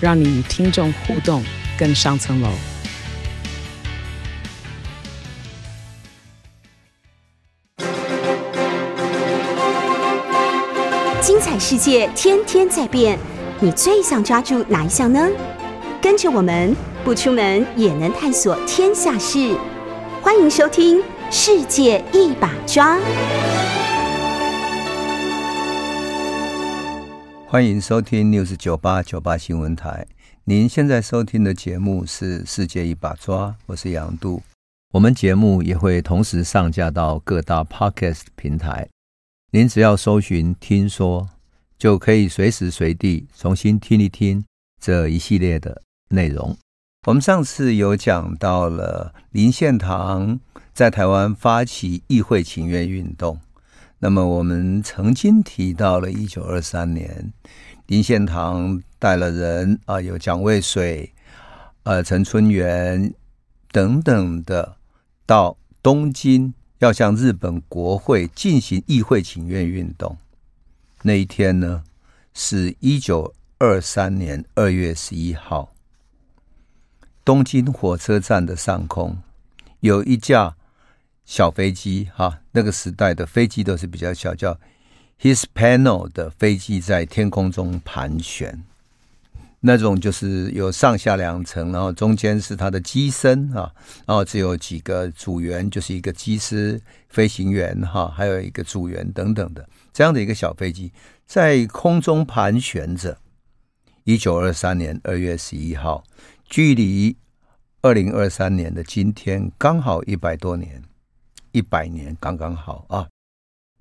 让你与听众互动更上层楼。精彩世界天天在变，你最想抓住哪一项呢？跟着我们不出门也能探索天下事，欢迎收听《世界一把抓》。欢迎收听 News9898 新闻台，您现在收听的节目是《世界一把抓》，我是杨度。我们节目也会同时上架到各大 Podcast 平台，您只要搜寻“听说”，就可以随时随地重新听一听这一系列的内容。我们上次有讲到了林献堂在台湾发起议会请愿运动，那么我们曾经提到了1923年林献堂带了人有蒋渭水陈春元等等的到东京，要向日本国会进行议会请愿运动。那一天呢是1923年2月11号，东京火车站的上空有一架小飞机那个时代的飞机都是比较小，叫 Hispano 的飞机在天空中盘旋，那种就是有上下两层，然后中间是它的机身然后只有几个组员，就是一个机师、飞行员还有一个组员等等的，这样的一个小飞机在空中盘旋着。1923年2月11号距离2023年的今天刚好100多年，100年刚刚好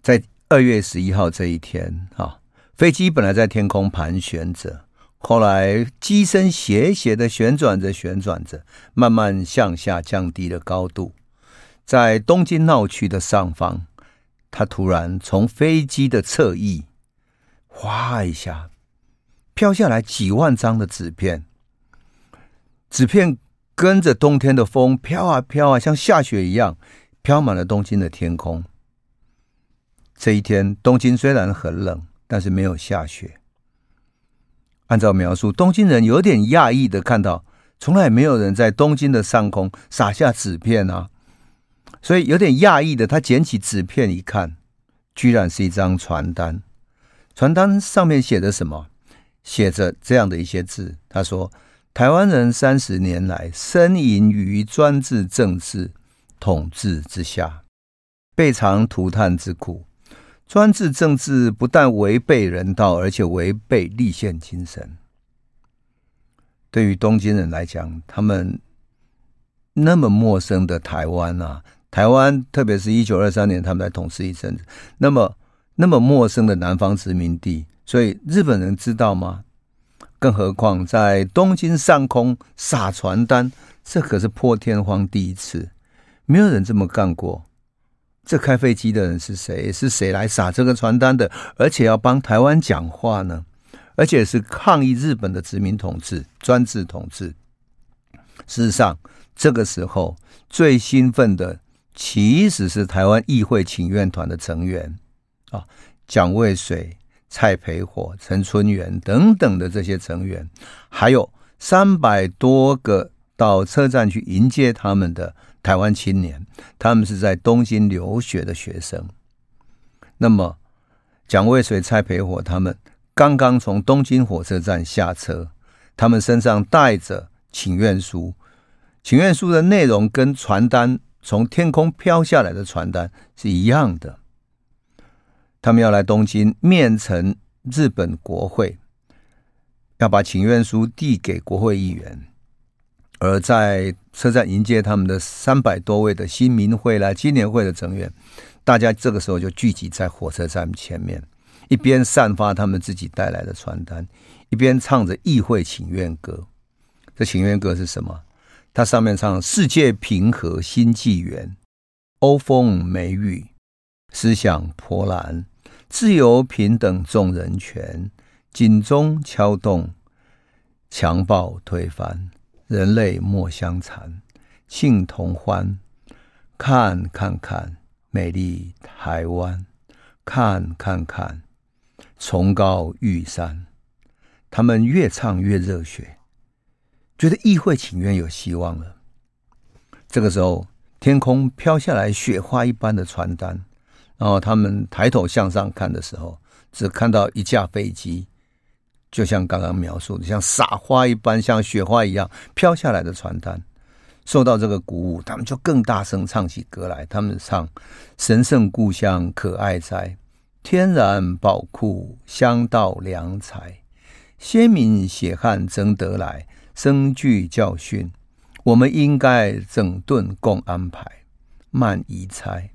在2月11号这一天飞机本来在天空盘旋着，后来机身斜斜的旋转着慢慢向下降低了高度，在东京闹区的上方，它突然从飞机的侧翼哗一下飘下来几万张的纸片，跟着冬天的风飘啊飘啊，像下雪一样飘满了东京的天空。这一天东京虽然很冷，但是没有下雪。按照描述，东京人有点讶异的看到从来没有人在东京的上空撒下纸片所以有点讶异的他捡起纸片一看，居然是一张传单。传单上面写着什么？写着这样的一些字，他说台湾人30年来呻吟于专制政治统治之下，倍尝涂炭之苦。专制政治不但违背人道，而且违背立宪精神。对于东京人来讲，他们那么陌生的台湾台湾特别是1923年他们来统治一阵子，那么陌生的南方殖民地，所以日本人知道吗？更何况在东京上空撒传单，这可是破天荒第一次，没有人这么干过。这开飞机的人是谁？是谁来撒这个传单的？而且要帮台湾讲话呢？而且是抗议日本的殖民统治、专制统治。事实上，这个时候最兴奋的其实是台湾议会请愿团的成员蒋渭水、蔡培火、陈春元等等的这些成员，还有300多个到车站去迎接他们的台湾青年，他们是在东京留学的学生。那么蒋渭水、蔡培火他们刚刚从东京火车站下车，他们身上带着请愿书，请愿书的内容跟传单，从天空飘下来的传单是一样的。他们要来东京面呈日本国会，要把请愿书递给国会议员。而在车站迎接他们的300多位的新民会啦、青年会的成员，大家这个时候就聚集在火车站前面，一边散发他们自己带来的传单，一边唱着议会请愿歌。这请愿歌是什么？它上面唱世界平和新纪元，欧风美雨，思想波澜，自由平等众人权，警钟敲动，强暴推翻，人类莫相残，庆同欢，看看看美丽台湾，看看看崇高玉山。他们越唱越热血，觉得议会请愿有希望了。这个时候天空飘下来雪花一般的传单，然后他们抬头向上看的时候，只看到一架飞机，就像刚刚描述的，像撒花一般，像雪花一样飘下来的传单。受到这个鼓舞，他们就更大声唱起歌来。他们唱神圣故乡可爱哉，天然宝库香道良才，先民血汗争得来，深具教训，我们应该整顿共安排，慢移拆，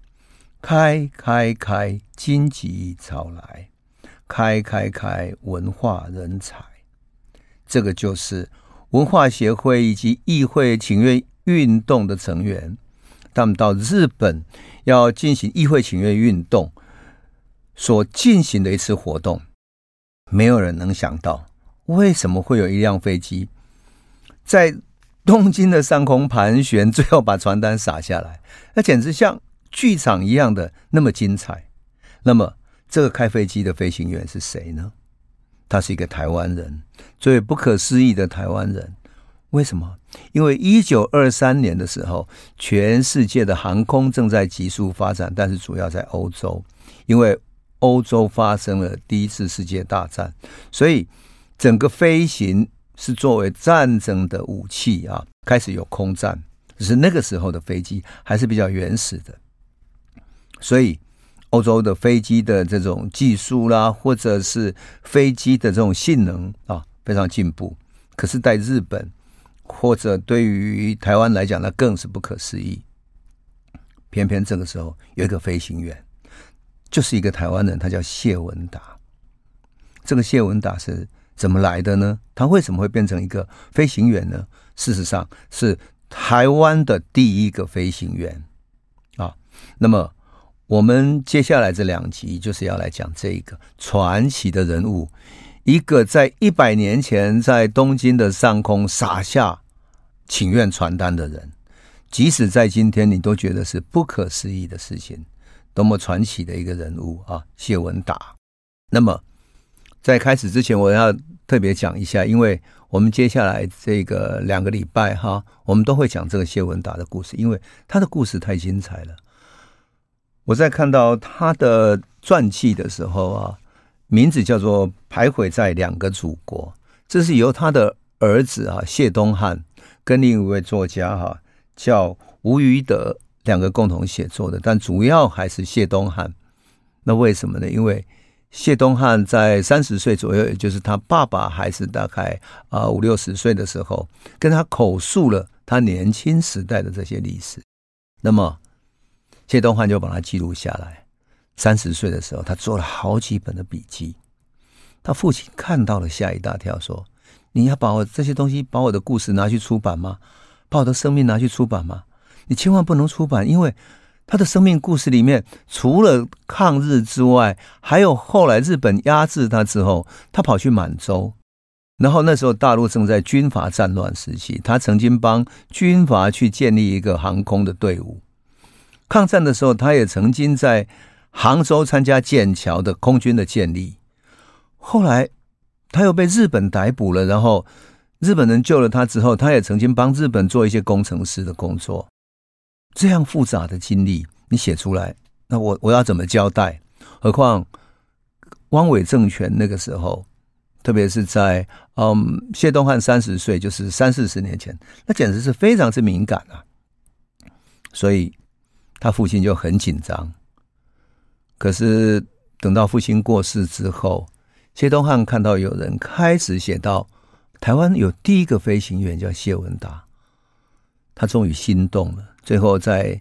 开开开荆棘草来，开开开文化人才。这个就是文化协会以及议会请愿运动的成员，他们到日本要进行议会请愿运动所进行的一次活动。没有人能想到为什么会有一辆飞机在东京的上空盘旋，最后把传单撒下来，那简直像剧场一样的那么精彩。那么这个开飞机的飞行员是谁呢？他是一个台湾人，最不可思议的台湾人。为什么？因为1923年的时候，全世界的航空正在急速发展，但是主要在欧洲，因为欧洲发生了第一次世界大战，所以整个飞行是作为战争的武器啊，开始有空战。只是那个时候的飞机还是比较原始的，所以欧洲的飞机的这种技术啦，或者是飞机的这种性能啊，非常进步。可是在日本或者对于台湾来讲，那更是不可思议。偏偏这个时候有一个飞行员，就是一个台湾人，他叫谢文达。这个谢文达是怎么来的呢？他为什么会变成一个飞行员呢？事实上是台湾的第一个飞行员啊。那么我们接下来这两集就是要来讲这一个传奇的人物，一个在100年前在东京的上空撒下请愿传单的人，即使在今天你都觉得是不可思议的事情，多么传奇的一个人物啊，谢文达。那么在开始之前我要特别讲一下，因为我们接下来这个2个礼拜哈，我们都会讲这个谢文达的故事，因为他的故事太精彩了。我在看到他的传记的时候啊，名字叫做《徘徊在2个祖国》，这是由他的儿子啊谢东汉跟另一位作家啊叫吴余德2个共同写作的，但主要还是谢东汉。那为什么呢？因为谢东汉在30岁左右，也就是他爸爸还是大概50-60岁的时候，跟他口述了他年轻时代的这些历史。那么谢东汉就把它记录下来。30岁的时候，他做了好几本的笔记。他父亲看到了，吓一大跳，说：“你要把我这些东西，把我的故事拿去出版吗？把我的生命拿去出版吗？你千万不能出版，因为他的生命故事里面，除了抗日之外，还有后来日本压制他之后，他跑去满洲，然后那时候大陆正在军阀战乱时期，他曾经帮军阀去建立一个航空的队伍。抗战的时候，他也曾经在杭州参加剑桥的空军的建立，后来他又被日本逮捕了，然后日本人救了他之后，他也曾经帮日本做一些工程师的工作。这样复杂的经历你写出来，那我要怎么交代？何况汪伪政权那个时候，特别是在谢东汉30岁，就是30-40年前，那简直是非常之敏感啊。所以他父亲就很紧张。可是等到父亲过世之后，谢东汉看到有人开始写到台湾有第一个飞行员叫谢文达，他终于心动了。最后在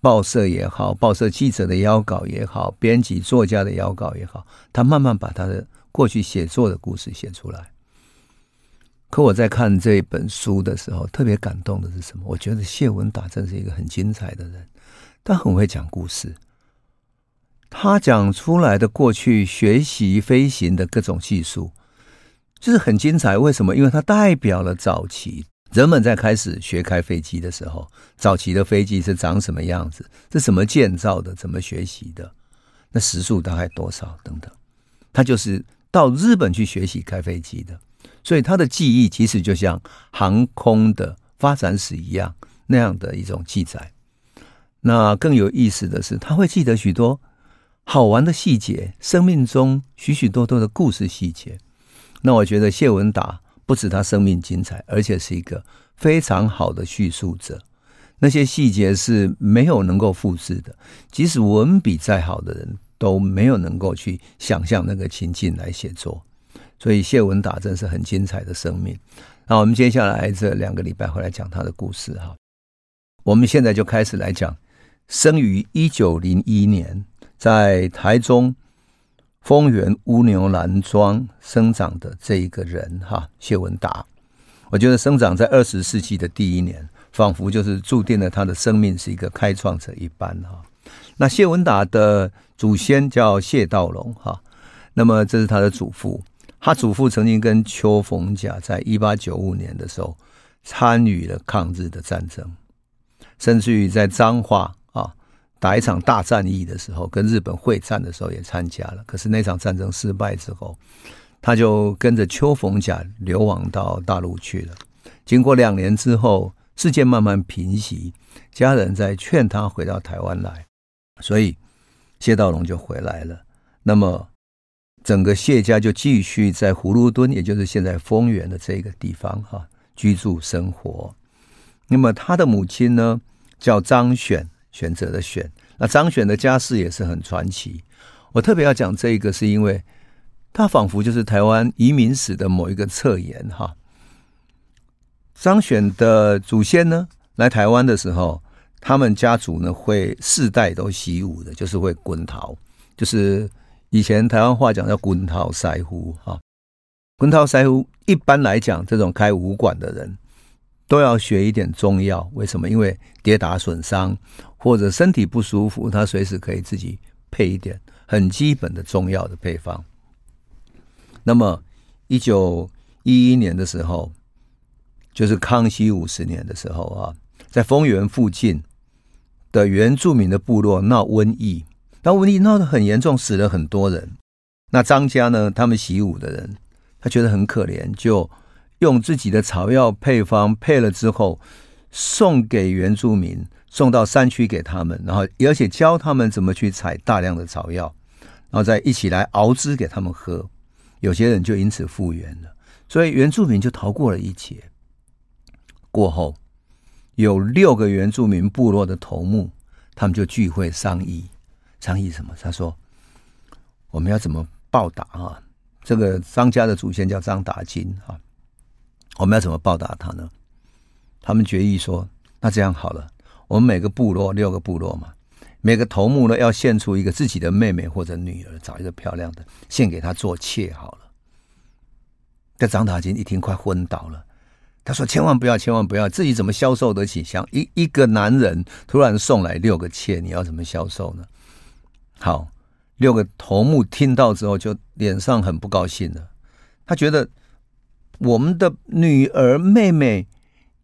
报社也好，报社记者的邀稿也好，编辑作家的邀稿也好，他慢慢把他的过去写作的故事写出来。可我在看这本书的时候，特别感动的是什么？我觉得谢文达真是一个很精彩的人，他很会讲故事。他讲出来的过去学习飞行的各种技术，就是很精彩。为什么？因为它代表了早期人们在开始学开飞机的时候，早期的飞机是长什么样子，是怎么建造的，怎么学习的，那时速大概多少等等。他就是到日本去学习开飞机的，所以他的记忆其实就像航空的发展史一样，那样的一种记载。那更有意思的是，他会记得许多好玩的细节，生命中许许多多的故事细节。那我觉得谢文达不止他生命精彩，而且是一个非常好的叙述者。那些细节是没有能够复制的，即使文笔再好的人都没有能够去想象那个情境来写作。所以谢文达真是很精彩的生命。那我们接下来这2个礼拜回来讲他的故事哈。我们现在就开始来讲，生于1901年。在台中丰原乌牛栏庄生长的这一个人哈，谢文达，我觉得生长在20世纪的第一年，仿佛就是注定了他的生命是一个开创者一般哈。那谢文达的祖先叫谢道隆哈，那么这是他的祖父，他祖父曾经跟邱逢甲在1895年的时候参与了抗日的战争，甚至于在彰化打一场大战役的时候，跟日本会战的时候也参加了。可是那场战争失败之后，他就跟着邱逢甲流亡到大陆去了。经过2年之后，事件慢慢平息，家人在劝他回到台湾来，所以谢道隆就回来了。那么整个谢家就继续在葫芦墩，也就是现在丰原的这个地方哈居住生活。那么他的母亲呢，叫张选，选择的选。那张选的家世也是很传奇，我特别要讲这一个是因为他仿佛就是台湾移民史的某一个侧颜哈。张选的祖先呢，来台湾的时候，他们家族呢会4代都习武的，就是会滚陶，就是以前台湾话讲叫滚陶塞呼哈。滚陶塞呼一般来讲，这种开武馆的人都要学一点中药，为什么？因为跌打损伤或者身体不舒服，他随时可以自己配一点很基本的中药的配方。那么1911年的时候，就是康熙50年的时候啊，在丰原附近的原住民的部落闹瘟疫，那瘟疫闹得很严重，死了很多人。那张家呢，他们习武的人，他觉得很可怜，就用自己的草药配方配了之后，送给原住民，送到山区给他们，然后而且教他们怎么去采大量的草药，然后再一起来熬汁给他们喝。有些人就因此复原了，所以原住民就逃过了一劫。过后有6个原住民部落的头目，他们就聚会商议。商议什么？他说我们要怎么报答啊？这个张家的祖先叫张达金啊，我们要怎么报答他呢？他们决议说，那这样好了，我们每个部落6个部落嘛，每个头目呢要献出一个自己的妹妹或者女儿，找一个漂亮的献给他做妾好了。这张达金一听快昏倒了，他说千万不要千万不要，自己怎么销售得起？想一个男人突然送来6个妾，你要怎么销售呢？好，6个头目听到之后就脸上很不高兴了，他觉得我们的女儿妹妹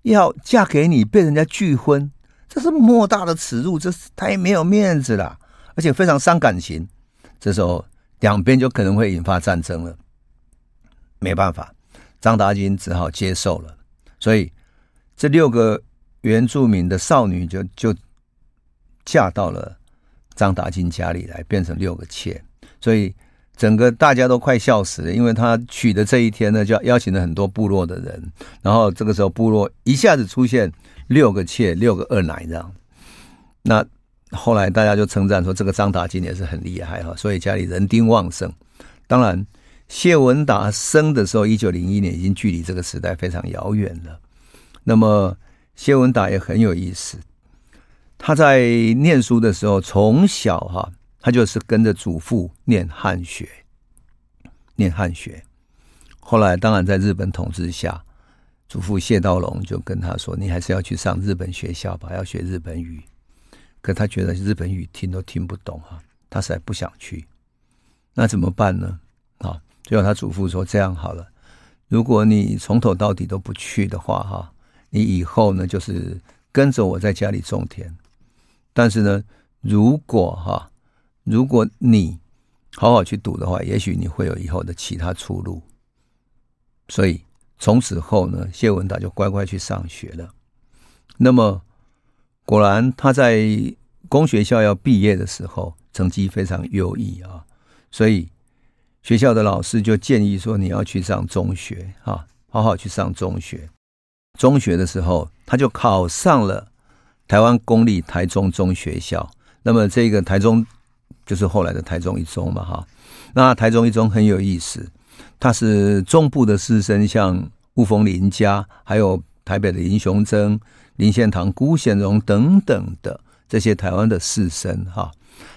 要嫁给你，被人家拒婚，这是莫大的耻辱，这是太没有面子了，而且非常伤感情。这时候两边就可能会引发战争了。没办法，张达金只好接受了。所以这6个原住民的少女就嫁到了张达金家里来，变成6个妾。所以整个大家都快笑死了，因为他娶的这一天呢，就邀请了很多部落的人，然后这个时候部落一下子出现6个妾，6个二奶这样。那后来大家就称赞说，这个张达金也是很厉害，所以家里人丁旺盛。当然谢文达生的时候1901年已经距离这个时代非常遥远了。那么谢文达也很有意思，他在念书的时候从小他就是跟着祖父念汉学。后来当然在日本统治下，祖父谢道龙就跟他说，你还是要去上日本学校吧，要学日本语。可他觉得日本语听都听不懂啊，他实在不想去。那怎么办呢？啊，最后他祖父说，这样好了，如果你从头到底都不去的话哈，你以后呢就是跟着我在家里种田。但是呢，如果你好好去读的话，也许你会有以后的其他出路。所以从此后呢，谢文达就乖乖去上学了。那么果然他在公学校要毕业的时候，成绩非常优异啊，所以学校的老师就建议说，你要去上中学啊，好好去上中学。中学的时候他就考上了台湾公立台中中学校。那么这个台中就是后来的台中一中嘛哈。那台中一中很有意思，他是中部的师生，像雾峰林家，还有台北的林雄征、林献堂、辜显荣等等的这些台湾的士绅哈，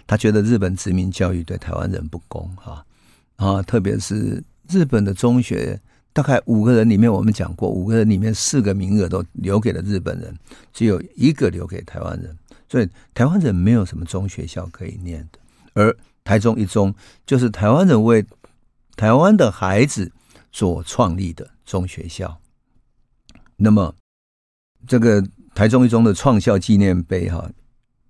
他觉得日本殖民教育对台湾人不公哈啊，特别是日本的中学，大概5个人里面，我们讲过，5个人里面4个名额都留给了日本人，只有1个留给台湾人，所以台湾人没有什么中学校可以念的。而台中一中就是台湾人为台湾的孩子所创立的中学校。那么这个台中一中的创校纪念碑哈，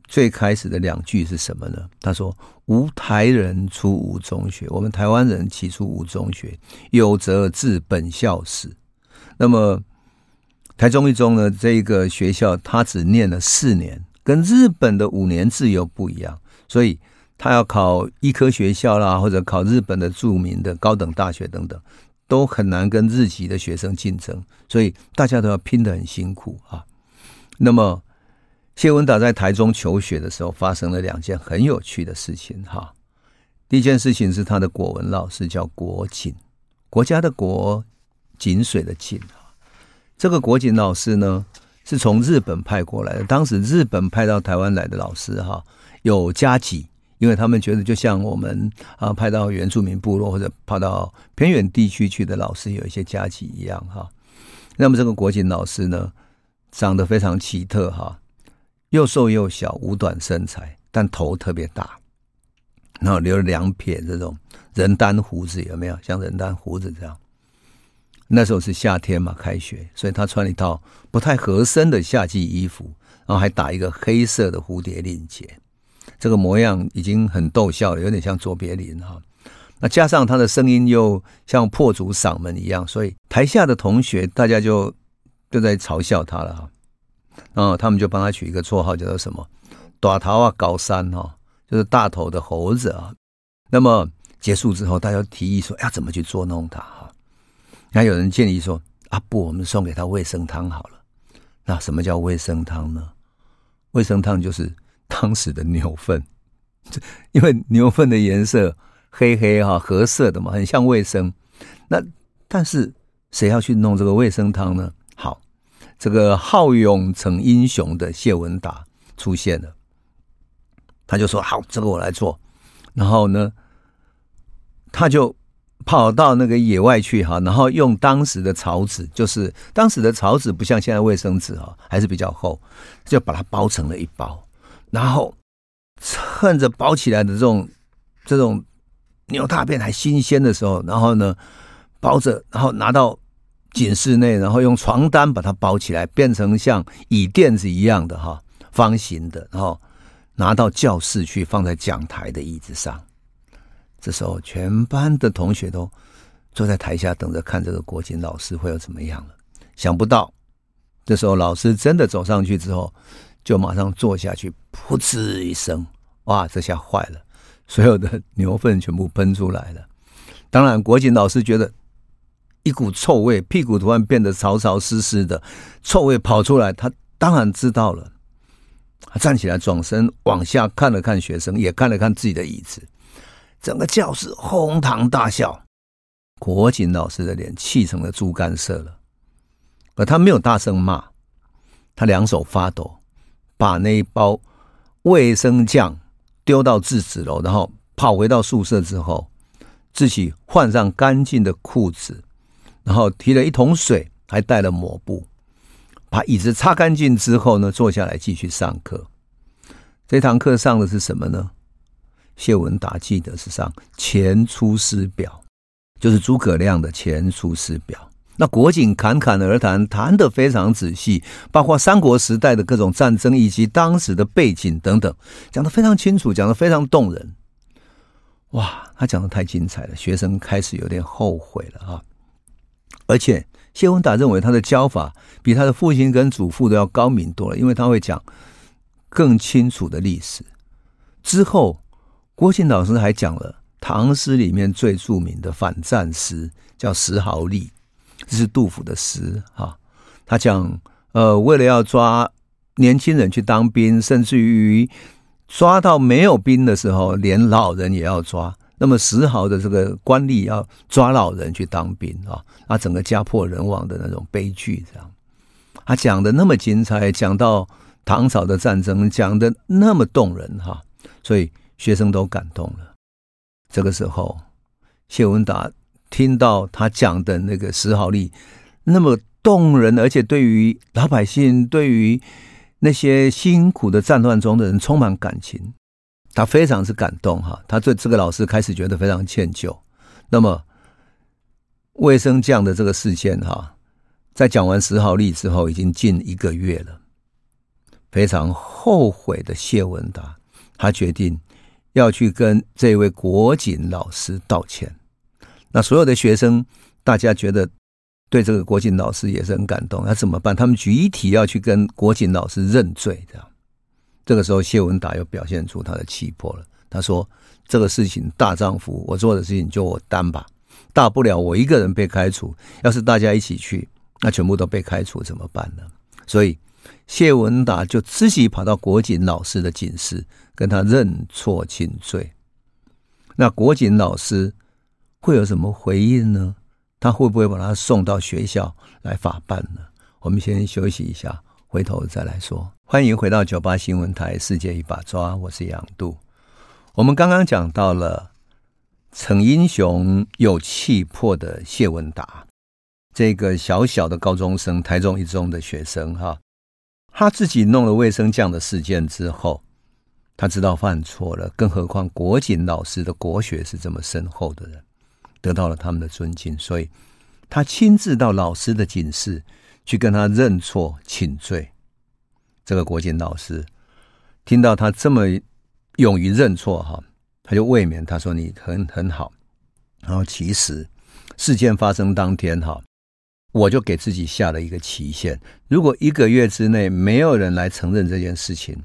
最开始的2句是什么呢？他说，无台人出无中学，我们台湾人起初无中学，有则治本校史。那么台中一中呢，这个学校他只念了4年，跟日本的5年制又不一样，所以他要考医科学校啦，或者考日本的著名的高等大学等等，都很难跟日籍的学生竞争，所以大家都要拼得很辛苦啊。那么谢文达在台中求学的时候，发生了2件很有趣的事情哈。第一件事情是他的国文老师叫国锦，国家的国，井水的井。这个国锦老师呢，是从日本派过来的，当时日本派到台湾来的老师哈，有加级。因为他们觉得就像我们啊派到原住民部落或者派到偏远地区去的老师有一些加级一样哈。那么这个国锦老师呢，长得非常奇特哈，又瘦又小，五短身材，但头特别大，然后留了2撇这种人丹胡子，有没有像人丹胡子这样？那时候是夏天嘛，开学，所以他穿一套不太合身的夏季衣服，然后还打一个黑色的蝴蝶领结。这个模样已经很逗笑了，有点像卓别林哈。那加上他的声音又像破竹嗓门一样，所以台下的同学大家就在嘲笑他了哈。然后他们就帮他取一个绰号，叫做什么？大头啊高山哈，就是大头的猴子啊。那么结束之后，大家提议说要怎么去捉弄他哈。那有人建议说啊，不，我们送给他卫生汤好了。那什么叫卫生汤呢？卫生汤就是当时的牛粪，因为牛粪的颜色黑黑哈，褐色的嘛，很像卫生。那但是谁要去弄这个卫生汤呢？好，这个好勇逞英雄的谢文达出现了，他就说好，这个我来做。然后呢，他就跑到那个野外去哈，然后用当时的草纸，就是当时的草纸不像现在卫生纸哈，还是比较厚，就把它包成了一包。然后趁着包起来的这种牛大便还新鲜的时候，然后呢包着，然后拿到井室内，然后用床单把它包起来，变成像椅垫子一样的哈，方形的，然后拿到教室去，放在讲台的椅子上。这时候全班的同学都坐在台下等着看这个国锦老师会有怎么样了。想不到这时候老师真的走上去之后，就马上坐下去，噗嗤一声，哇，这下坏了，所有的牛粪全部喷出来了。当然国锦老师觉得一股臭味，屁股突然变得潮潮湿湿的，臭味跑出来，他当然知道了。他站起来转身往下看了看学生，也看了看自己的椅子，整个教室哄堂大笑。国锦老师的脸气成了猪肝色了，而他没有大声骂，他2手发抖，把那一包卫生酱丢到自子楼，然后跑回到宿舍之后，自己换上干净的裤子，然后提了一桶水，还带了抹布，把椅子擦干净之后呢，坐下来继续上课。这堂课上的是什么呢？谢文达记得是上前出师表，就是诸葛亮的前出师表。那国警侃侃而谈，谈得非常仔细，包括三国时代的各种战争以及当时的背景等等，讲得非常清楚，讲得非常动人。哇，他讲得太精彩了，学生开始有点后悔了啊！而且谢文达认为他的教法比他的父亲跟祖父都要高明多了，因为他会讲更清楚的历史。之后郭靖老师还讲了唐诗里面最著名的反战诗，叫《石壕吏》，这是杜甫的诗啊。他讲为了要抓年轻人去当兵，甚至于抓到没有兵的时候，连老人也要抓。那么石壕的这个官吏要抓老人去当兵啊，他整个家破人亡的那种悲剧这样。他讲的那么精彩，讲到唐朝的战争，讲的那么动人啊，所以学生都感动了。这个时候谢文达听到他讲的那个石壕吏那么动人，而且对于老百姓，对于那些辛苦的战乱中的人充满感情，他非常是感动哈。他对这个老师开始觉得非常歉疚。那么卫生酱的这个事件哈，在讲完石壕吏之后已经近1个月了，非常后悔的谢文达他决定要去跟这位国警老师道歉。那所有的学生大家觉得对这个国警老师也是很感动，那怎么办？他们集体要去跟国警老师认罪这样。这个时候谢文达又表现出他的气魄了，他说这个事情大丈夫，我做的事情就我担吧，大不了我一个人被开除，要是大家一起去那全部都被开除怎么办呢？所以谢文达就自己跑到国警老师的警室跟他认错请罪。那国警老师会有什么回应呢？他会不会把他送到学校来法办呢？我们先休息一下，回头再来说。欢迎回到98新闻台世界一把抓，我是杨度。我们刚刚讲到了逞英雄有气魄的谢文达，这个小小的高中生，台中一中的学生哈，他自己弄了卫生酱的事件之后，他知道犯错了，更何况国警老师的国学是这么深厚的人，得到了他们的尊敬，所以他亲自到老师的警室去跟他认错请罪。这个国警老师听到他这么勇于认错，他就慰勉他说你很好。然后其实事件发生当天哈，我就给自己下了一个期限，如果1个月之内没有人来承认这件事情，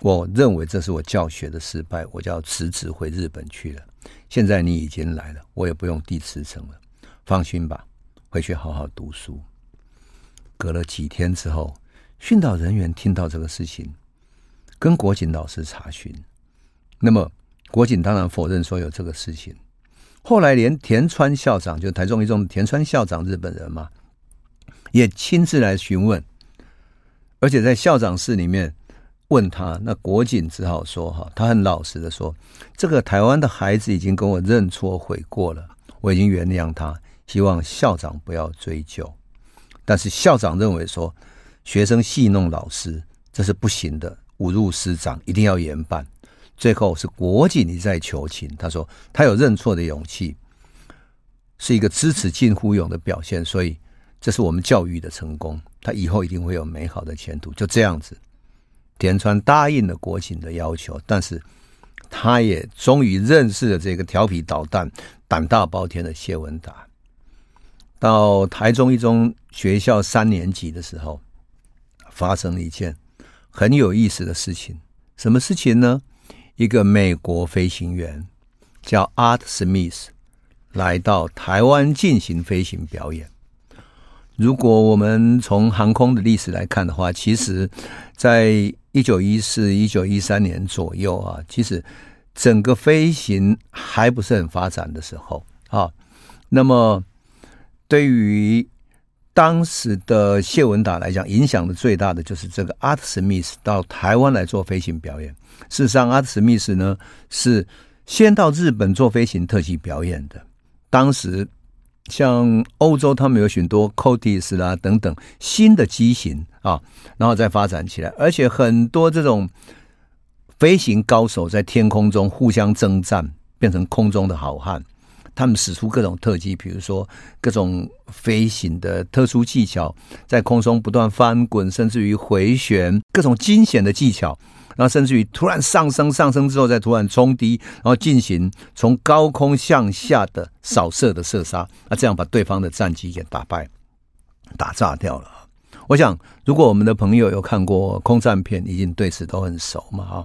我认为这是我教学的失败，我就要辞职回日本去了。现在你已经来了，我也不用递辞呈了，放心吧，回去好好读书。隔了几天之后，训导人员听到这个事情跟国警老师查询，那么国警当然否认说有这个事情。后来连田川校长，就台中一中的田川校长，日本人嘛，也亲自来询问，而且在校长室里面问他。那国警只好说，他很老实的说，这个台湾的孩子已经跟我认错悔过了，我已经原谅他，希望校长不要追究。但是校长认为说学生戏弄老师这是不行的，侮辱师长一定要严办。最后是国警一再求情，他说他有认错的勇气，是一个知耻近乎勇的表现，所以这是我们教育的成功，他以后一定会有美好的前途。就这样子田川答应了国警的要求，但是他也终于认识了这个调皮捣蛋胆大包天的谢文达。到台中一中学校3年级的时候，发生了一件很有意思的事情。什么事情呢？一个美国飞行员叫 Art Smith 来到台湾进行飞行表演。如果我们从航空的历史来看的话，其实在1914、1913年左右啊，其实整个飞行还不是很发展的时候啊。那么对于当时的谢文达来讲，影响的最大的就是这个Art Smith 到台湾来做飞行表演。事实上 Art Smith 呢是先到日本做飞行特技表演的，当时像欧洲他们有许多 Cotis 啦等等新的机型啊，然后再发展起来，而且很多这种飞行高手在天空中互相征战，变成空中的好汉。他们使出各种特技，比如说各种飞行的特殊技巧，在空中不断翻滚，甚至于回旋，各种惊险的技巧，然后甚至于突然上升之后再突然冲低，然后进行从高空向下的扫射的射杀，那这样把对方的战机给打败打炸掉了。我想如果我们的朋友有看过空战片，已经对此都很熟嘛。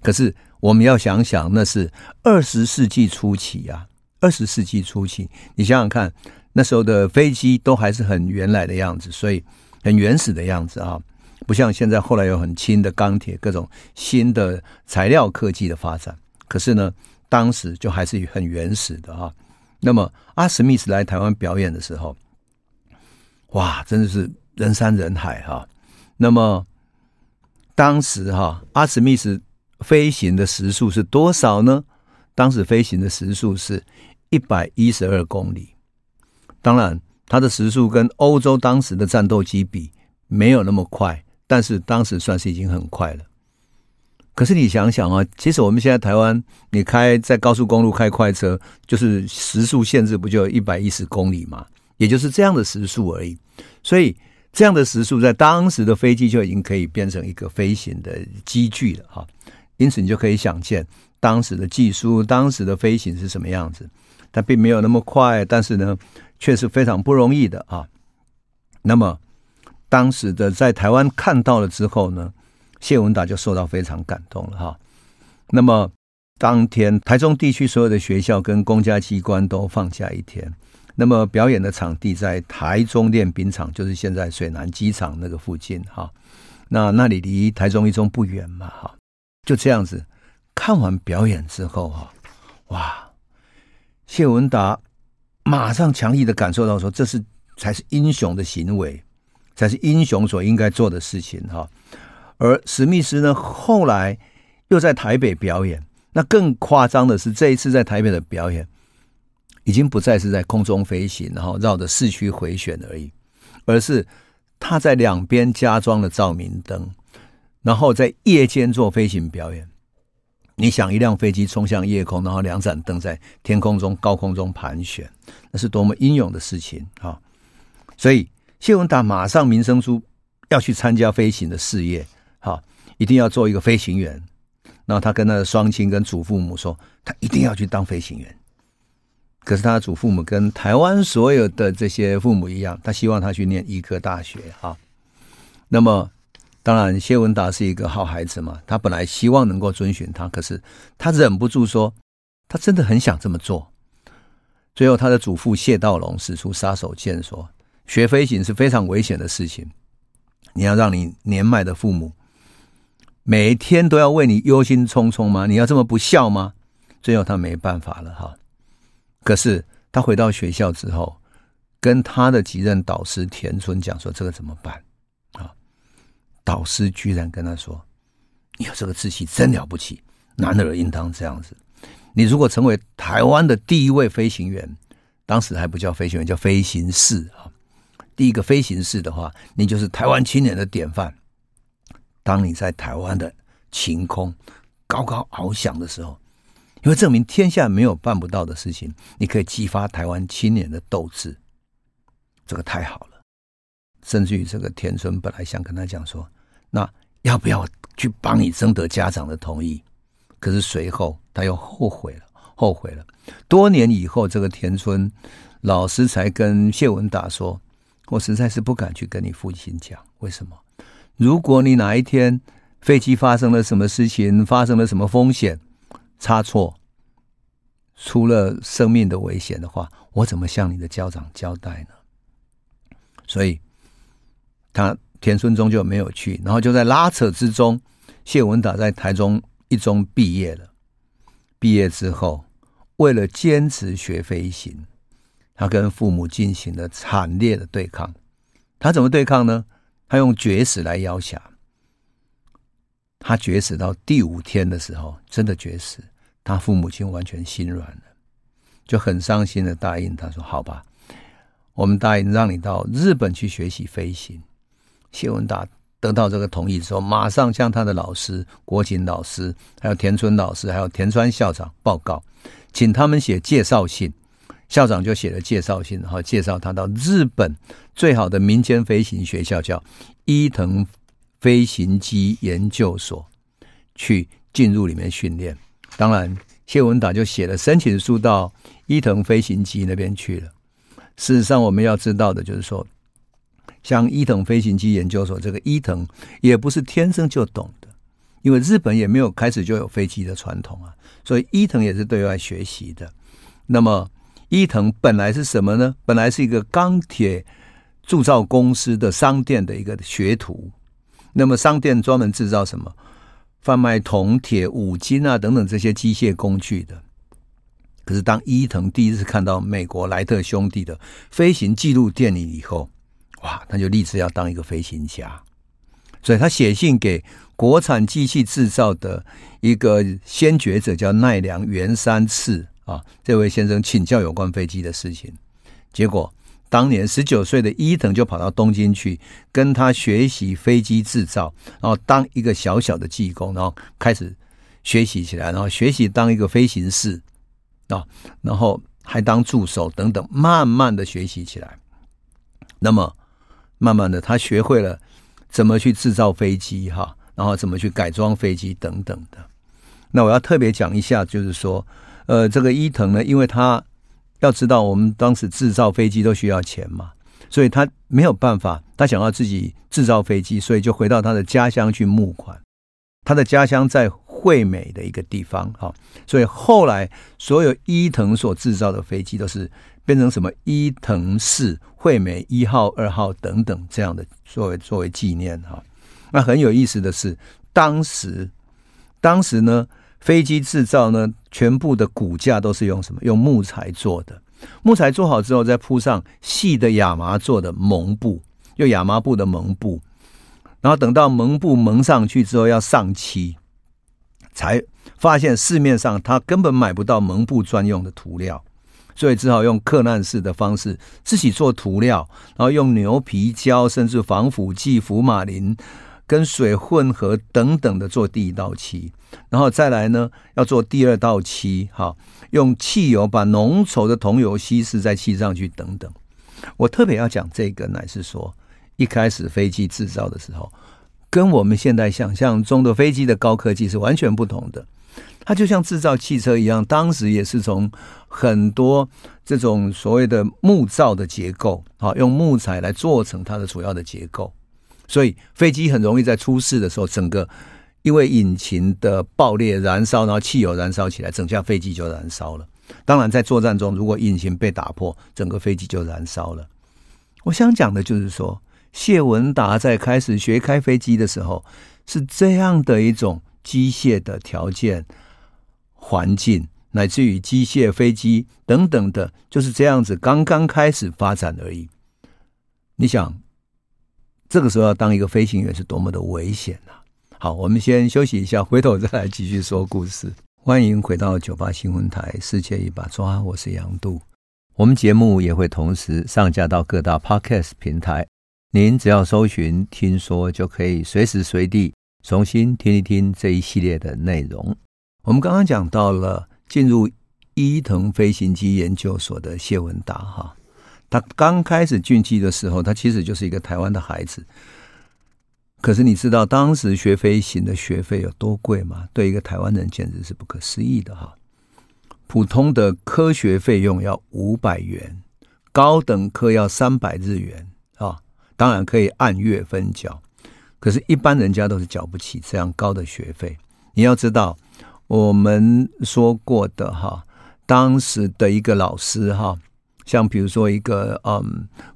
可是我们要想想，那是20世纪初期啊，20世纪初期你想想看，那时候的飞机都还是很原来的样子，所以很原始的样子啊，不像现在后来有很新的钢铁各种新的材料科技的发展，可是呢当时就还是很原始的啊。那么Art Smith来台湾表演的时候，哇，真的是人山人海啊。那么当时Art Smith飞行的时速是多少呢？当时飞行的时速是112公里。当然它的时速跟欧洲当时的战斗机比没有那么快，但是当时算是已经很快了。可是你想想啊，其实我们现在台湾你开在高速公路开快车，就是时速限制不就有110公里嘛，也就是这样的时速而已。所以这样的时速在当时的飞机就已经可以变成一个飞行的机具了哈。因此你就可以想见当时的技术，当时的飞行是什么样子。它并没有那么快，但是呢却是非常不容易的啊。那么当时的在台湾看到了之后呢，谢文达就受到非常感动了哈。那么当天台中地区所有的学校跟公家机关都放假一天，那么表演的场地在台中练兵场，就是现在水南机场那个附近哈。那里离台中一中不远嘛哈。就这样子看完表演之后哈，哇，谢文达马上强力的感受到说，这是才是英雄的行为，才是英雄所应该做的事情哈。而史密斯呢，后来又在台北表演，那更夸张的是，这一次在台北的表演已经不再是在空中飞行然后绕着市区回旋而已，而是他在两边加装了照明灯，然后在夜间做飞行表演。你想一辆飞机冲向夜空，然后两盏灯在天空中高空中盘旋，那是多么英勇的事情啊！所以谢文达马上萌生出要去参加飞行的事业，一定要做一个飞行员。然后他跟他的双亲跟祖父母说，他一定要去当飞行员。可是他的祖父母跟台湾所有的这些父母一样，他希望他去念医科大学啊。那么当然谢文达是一个好孩子嘛，他本来希望能够遵循他，可是他忍不住说他真的很想这么做。最后他的祖父谢道龙使出杀手锏说，学飞行是非常危险的事情，你要让你年迈的父母每天都要为你忧心忡忡吗？你要这么不孝吗？最后他没办法了哈。可是他回到学校之后，跟他的几任导师田村讲说，这个怎么办啊？导师居然跟他说，你有这个志气真了不起，男儿应当这样子。你如果成为台湾的第一位飞行员，当时还不叫飞行员，叫飞行士啊。第一个飞行士的话，你就是台湾青年的典范。当你在台湾的晴空高高翱翔的时候，你会证明天下没有办不到的事情，你可以激发台湾青年的斗志，这个太好了。甚至于这个田村本来想跟他讲说，那要不要去帮你征得家长的同意？可是随后他又后悔了。多年以后，这个田村老师才跟谢文达说，我实在是不敢去跟你父亲讲。为什么？如果你哪一天飞机发生了什么事情，发生了什么风险，差错出了生命的危险的话，我怎么向你的家长交代呢？所以他田村终究没有去，然后就在拉扯之中，谢文达在台中一中毕业了。毕业之后，为了坚持学飞行，他跟父母进行了惨烈的对抗。他怎么对抗呢？他用绝食来要挟。他绝食到第5天的时候，真的绝食，他父母亲完全心软了，就很伤心的答应他说，好吧，我们答应让你到日本去学习飞行。谢文达得到这个同意之后，马上向他的老师国琴老师还有田村老师还有田川校长报告，请他们写介绍信。校长就写了介绍信，然后介绍他到日本最好的民间飞行学校叫伊藤飞行机研究所去进入里面训练。当然谢文达就写了申请书到伊藤飞行机那边去了。事实上我们要知道的就是说，像伊藤飞行机研究所，这个伊藤也不是天生就懂的，因为日本也没有开始就有飞机的传统啊，所以伊藤也是对外学习的。那么伊藤本来是什么呢？本来是一个钢铁铸造公司的商店的一个学徒。那么商店专门制造什么？贩卖铜铁五金啊等等这些机械工具的。可是当伊藤第一次看到美国莱特兄弟的飞行记录电影以后，哇，他就立志要当一个飞行家。所以他写信给国产机器制造的一个先觉者叫奈良源三次啊，这位先生请教有关飞机的事情。结果当年19岁的伊藤就跑到东京去跟他学习飞机制造，然后当一个小小的技工，然后开始学习起来，然后学习当一个飞行士啊，然后还当助手等等，慢慢的学习起来。那么慢慢的他学会了怎么去制造飞机哈，然后怎么去改装飞机等等的。那我要特别讲一下就是说这个伊藤呢，因为他要知道我们当时制造飞机都需要钱嘛，所以他没有办法，他想要自己制造飞机，所以就回到他的家乡去募款。他的家乡在惠美的一个地方，所以后来所有伊藤所制造的飞机都是变成什么伊藤式惠美1号2号等等这样的作为纪念。那很有意思的是，当时呢飞机制造呢全部的骨架都是用什么？用木材做的。木材做好之后再铺上细的亚麻做的蒙布，用亚麻布的蒙布，然后等到蒙布蒙上去之后要上漆，才发现市面上他根本买不到蒙布专用的涂料，所以只好用克难式的方式自己做涂料，然后用牛皮胶甚至防腐剂福马林跟水混合等等的做第一道漆，然后再来呢要做第二道漆，好用汽油把浓稠的桐油稀释再漆上去等等。我特别要讲这个乃是说，一开始飞机制造的时候跟我们现在想象中的飞机的高科技是完全不同的。它就像制造汽车一样，当时也是从很多这种所谓的木造的结构，好用木材来做成它的主要的结构。所以飞机很容易在出事的时候，整个因为引擎的爆裂燃烧，然后汽油燃烧起来，整架飞机就燃烧了。当然在作战中如果引擎被打破，整个飞机就燃烧了。我想讲的就是说，谢文达在开始学开飞机的时候是这样的一种机械的条件环境，乃至于机械飞机等等的，就是这样子刚刚开始发展而已。你想这个时候要当一个飞行员是多么的危险啊。好，我们先休息一下，回头再来继续说故事。欢迎回到98新闻台世界一把抓，我是杨度。我们节目也会同时上架到各大 Podcast 平台，您只要搜寻听说就可以随时随地重新听一听这一系列的内容。我们刚刚讲到了进入伊藤飞行机研究所的谢文达哈，他刚开始进去的时候，他其实就是一个台湾的孩子。可是你知道当时学飞行的学费有多贵吗？对一个台湾人简直是不可思议的哈。普通的科学费用要500元，高等科要300日元啊，当然可以按月分缴，可是一般人家都是缴不起这样高的学费。你要知道我们说过的哈，当时的一个老师哈，像比如说一个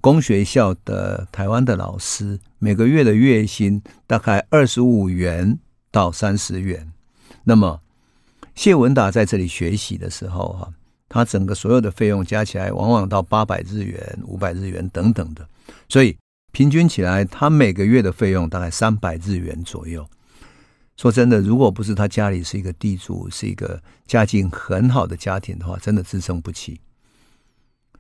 工学校的台湾的老师，每个月的月薪大概25元到30元。那么谢文达在这里学习的时候啊，他整个所有的费用加起来往往到800日元、500日元等等的，所以平均起来他每个月的费用大概300日元左右。说真的，如果不是他家里是一个地主，是一个家境很好的家庭的话，真的支撑不起。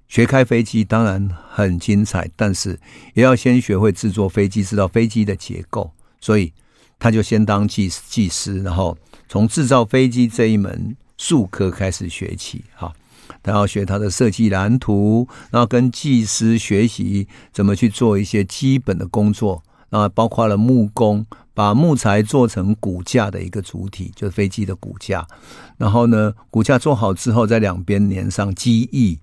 学开飞机当然很精彩，但是也要先学会制作飞机，知道飞机的结构，所以他就先当技师，然后从制造飞机这一门术科开始学起。好，他要学他的设计蓝图，然后跟技师学习怎么去做一些基本的工作，那包括了木工，把木材做成骨架的一个主体，就是飞机的骨架，然后呢骨架做好之后，在两边粘上机翼，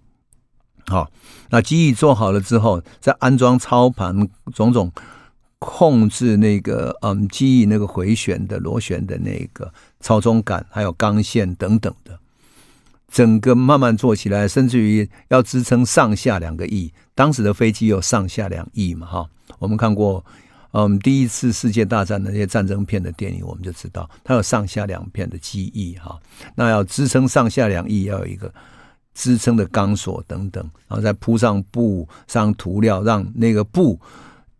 好，那机翼做好了之后，再安装操盘，种种控制那个机翼那个回旋的螺旋的那个操纵杆，还有钢线等等的，整个慢慢做起来，甚至于要支撑上下两个翼。当时的飞机有上下两翼嘛，哈，我们看过第一次世界大战的那些战争片的电影，我们就知道它有上下两片的机翼哈。那要支撑上下两翼，要有一个支撑的钢索等等，然后再铺上布上涂料，让那个布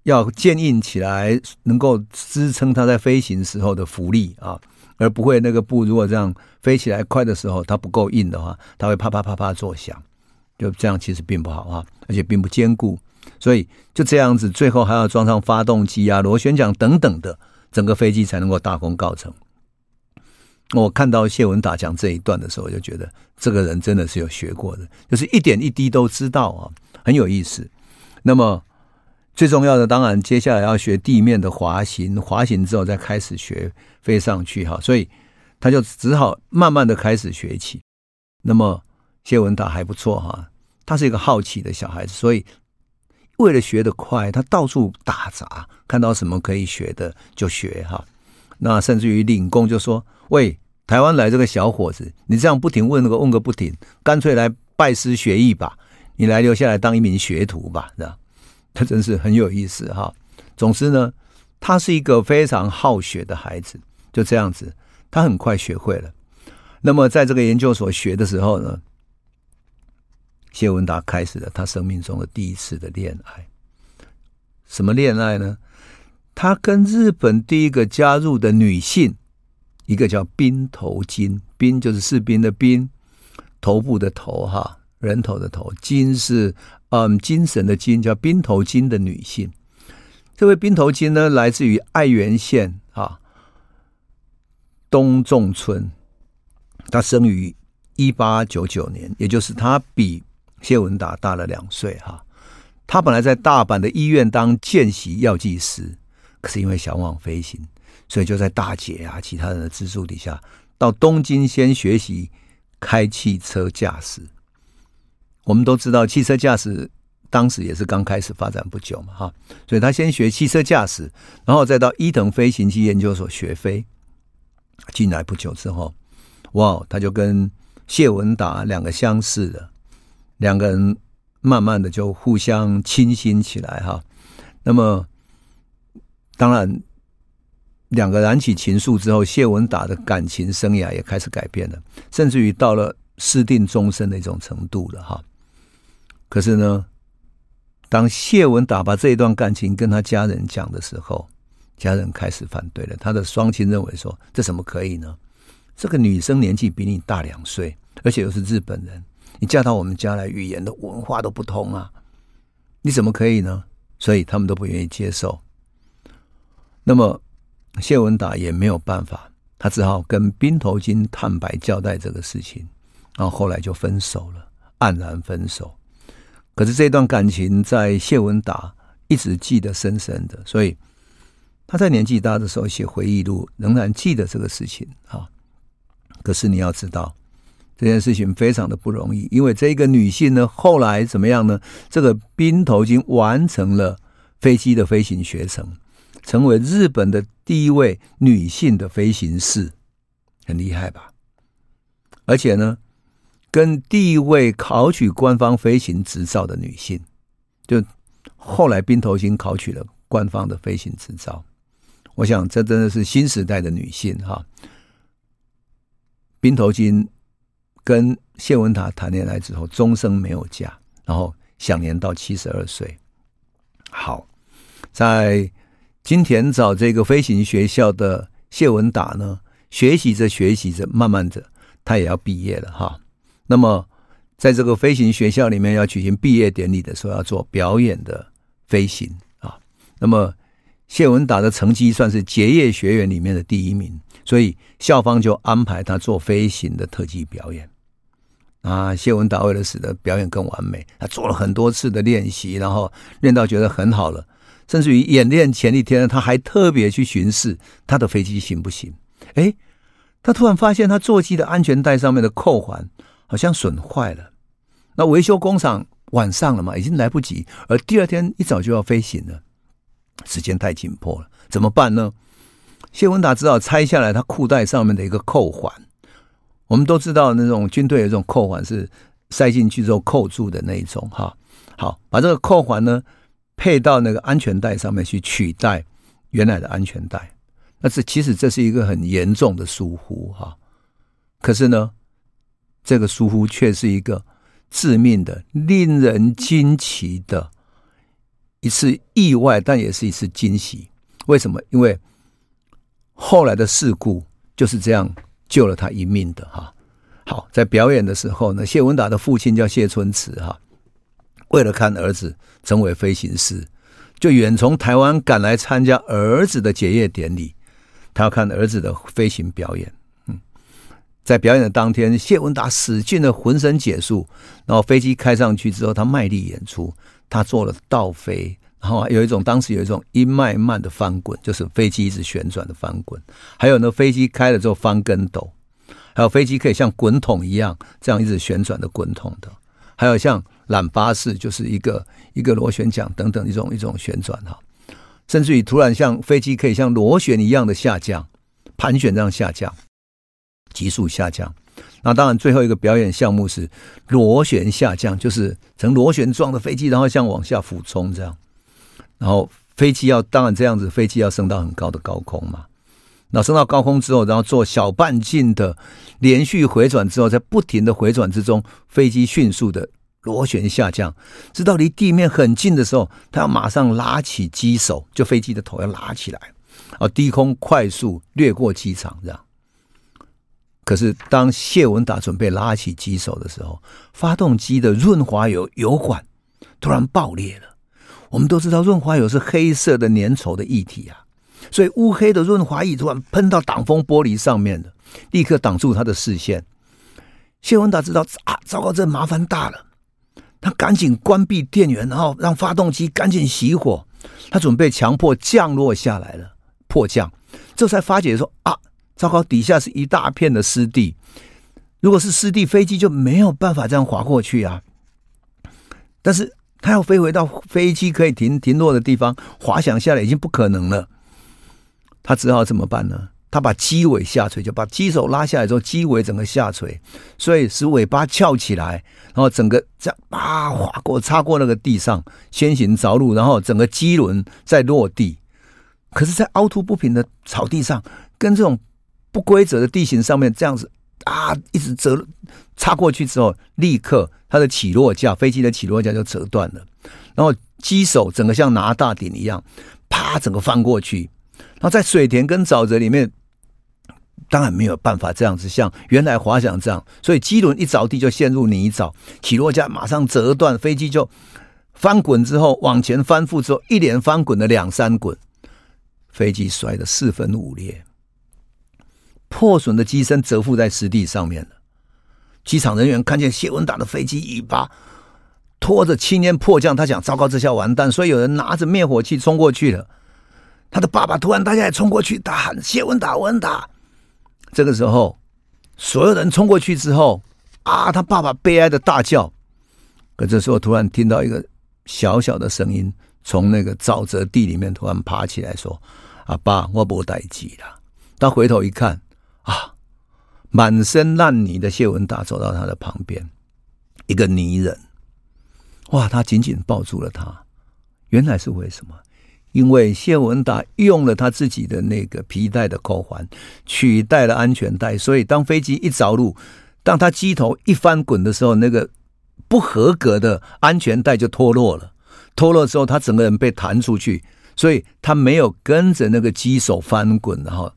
要坚硬起来，能够支撑它在飞行时候的浮力啊，而不会那个布如果这样飞起来快的时候，它不够硬的话，它会啪啪啪啪作响，就这样其实并不好啊，而且并不坚固，所以就这样子，最后还要装上发动机啊、螺旋桨等等的，整个飞机才能够大功告成。我看到谢文达讲这一段的时候，我就觉得这个人真的是有学过的，就是一点一滴都知道啊，很有意思。那么最重要的，当然接下来要学地面的滑行，滑行之后再开始学飞上去哈，所以他就只好慢慢的开始学起。那么谢文达还不错哈，他是一个好奇的小孩子，所以为了学得快，他到处打杂，看到什么可以学的就学哈。那甚至于领工就说：“喂，台湾来这个小伙子，你这样不停问个不停，干脆来拜师学艺吧，你来留下来当一名学徒吧。”这样，他真是很有意思哈。总之呢，他是一个非常好学的孩子，就这样子，他很快学会了。那么在这个研究所学的时候呢，谢文达开始了他生命中的第一次的恋爱。什么恋爱呢？他跟日本第一个加入的女性，一个叫滨头巾，滨就是士兵的滨，头部的头哈，人头的头，巾是精神的精，叫滨头巾的女性。这位滨头巾呢，来自于爱媛县啊东仲村，她生于1899年，也就是她比谢文达大了2岁哈。她本来在大阪的医院当见习药剂师。可是因为向往飞行，所以就在大姐啊其他人的资助底下，到东京先学习开汽车驾驶。我们都知道汽车驾驶当时也是刚开始发展不久嘛哈，所以他先学汽车驾驶，然后再到伊藤飞行器研究所学飞。进来不久之后，哇，他就跟谢文达两个相识了，两个人慢慢的就互相倾心起来哈。那么当然两个燃起情愫之后，谢文达的感情生涯也开始改变了，甚至于到了私定终身的一种程度了哈。可是呢，当谢文达把这一段感情跟他家人讲的时候，家人开始反对了。他的双亲认为说，这怎么可以呢？这个女生年纪比你大2岁，而且又是日本人，你嫁到我们家来，语言的文化都不同啊，你怎么可以呢？所以他们都不愿意接受。那么谢文达也没有办法，他只好跟滨头巾坦白交代这个事情，然后后来就分手了，黯然分手。可是这段感情在谢文达一直记得深深的，所以他在年纪大的时候写回忆录，仍然记得这个事情啊。可是你要知道，这件事情非常的不容易，因为这个女性呢，后来怎么样呢？这个滨头巾完成了飞机的飞行学程，成为日本的第一位女性的飞行士，很厉害吧？而且呢，跟第一位考取官方飞行执照的女性，就后来滨头巾考取了官方的飞行执照。我想这真的是新时代的女性哈。滨头巾跟谢文达谈恋爱之后，终生没有嫁，然后享年到72岁。好，在金田找这个飞行学校的谢文达呢，学习着慢慢的他也要毕业了哈。那么在这个飞行学校里面要举行毕业典礼的时候要做表演的飞行啊。那么谢文达的成绩算是结业学员里面的第一名，所以校方就安排他做飞行的特技表演啊。谢文达为了使得表演更完美，他做了很多次的练习，然后练到觉得很好了，甚至于演练前一天他还特别去巡视他的飞机行不行。诶，他突然发现他座机的安全带上面的扣环好像损坏了，那维修工厂晚上了嘛，已经来不及，而第二天一早就要飞行了，时间太紧迫了，怎么办呢？谢文达只好拆下来他裤带上面的一个扣环。我们都知道那种军队有一种扣环是塞进去之后扣住的那一种哈。好，把这个扣环呢配到那个安全带上面去取代原来的安全带，那是其实这是一个很严重的疏忽哈。可是呢，这个疏忽却是一个致命的、令人惊奇的一次意外，但也是一次惊喜。为什么？因为后来的事故就是这样救了他一命的哈。好，在表演的时候呢，谢文达的父亲叫谢春池哈，为了看儿子成为飞行师，就远从台湾赶来参加儿子的结业典礼，他要看儿子的飞行表演。在表演的当天，谢文达使尽了浑身解数，然后飞机开上去之后他卖力演出，他做了倒飞，然后有一种当时有一种一脉慢的翻滚，就是飞机一直旋转的翻滚，还有呢飞机开了之后翻跟斗，还有飞机可以像滚筒一样这样一直旋转的滚筒的，还有像懒巴士就是一个螺旋桨等等一种旋转哈，甚至于突然像飞机可以像螺旋一样的下降，盘旋这样下降，急速下降。那当然最后一个表演项目是螺旋下降，就是呈螺旋状的飞机然后像往下俯冲这样，然后飞机要当然这样子飞机要升到很高的高空嘛，那升到高空之后然后做小半径的连续回转之后，在不停的回转之中飞机迅速的螺旋下降，直到离地面很近的时候它要马上拉起机手，就飞机的头要拉起来，低空快速掠过机场这样。可是当谢文达准备拉起机手的时候，发动机的润滑油油管突然爆裂了。我们都知道润滑油是黑色的粘稠的液体啊，所以乌黑的润滑液突然喷到挡风玻璃上面了，立刻挡住他的视线。谢文达知道啊，糟糕，这麻烦大了，他赶紧关闭电源，然后让发动机赶紧熄火，他准备强迫降落下来了，迫降。这才发觉说啊，糟糕，底下是一大片的湿地，如果是湿地，飞机就没有办法这样滑过去啊。但是他要飞回到飞机可以停落的地方，滑翔下来已经不可能了，他只好怎么办呢？他把机尾下垂，就把机手拉下来之后机尾整个下垂，所以使尾巴翘起来，然后整个这样滑过擦过那个地上，先行着陆，然后整个机轮再落地。可是在凹凸不平的草地上跟这种不规则的地形上面这样子一直折插过去之后，立刻它的起落架，飞机的起落架就折断了，然后机手整个像拿大顶一样啪整个翻过去，然后在水田跟沼泽里面当然没有办法这样子像原来滑翔这样，所以机轮一着地就陷入泥沼，起落架马上折断，飞机就翻滚之后往前翻覆之后一连翻滚了2-3滚，飞机摔得4分5裂，破损的机身折附在湿地上面了。机场人员看见谢文达的飞机尾巴拖着青烟迫降，他想糟糕，这下完蛋，所以有人拿着灭火器冲过去了。他的爸爸突然大家也冲过去，大喊谢文达文达。这个时候所有人冲过去之后他爸爸悲哀的大叫。可这时候突然听到一个小小的声音从那个沼泽地里面突然爬起来说，爸，我没事啦。他回头一看，满身烂泥的谢文达走到他的旁边，一个泥人，哇，他紧紧抱住了他。原来是为什么？因为谢文达用了他自己的那个皮带的扣环取代了安全带，所以当飞机一着陆，当他机头一翻滚的时候，那个不合格的安全带就脱落了，脱落之后他整个人被弹出去，所以他没有跟着那个机手翻滚，然后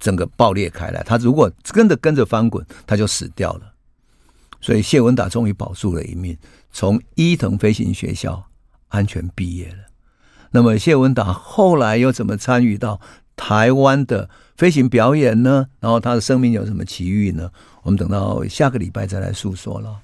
整个爆裂开来，他如果跟着翻滚他就死掉了。所以谢文达终于保住了一命，从伊藤飞行学校安全毕业了。那么谢文达后来又怎么参与到台湾的飞行表演呢？然后他的生命有什么奇遇呢？我们等到下个礼拜再来诉说了。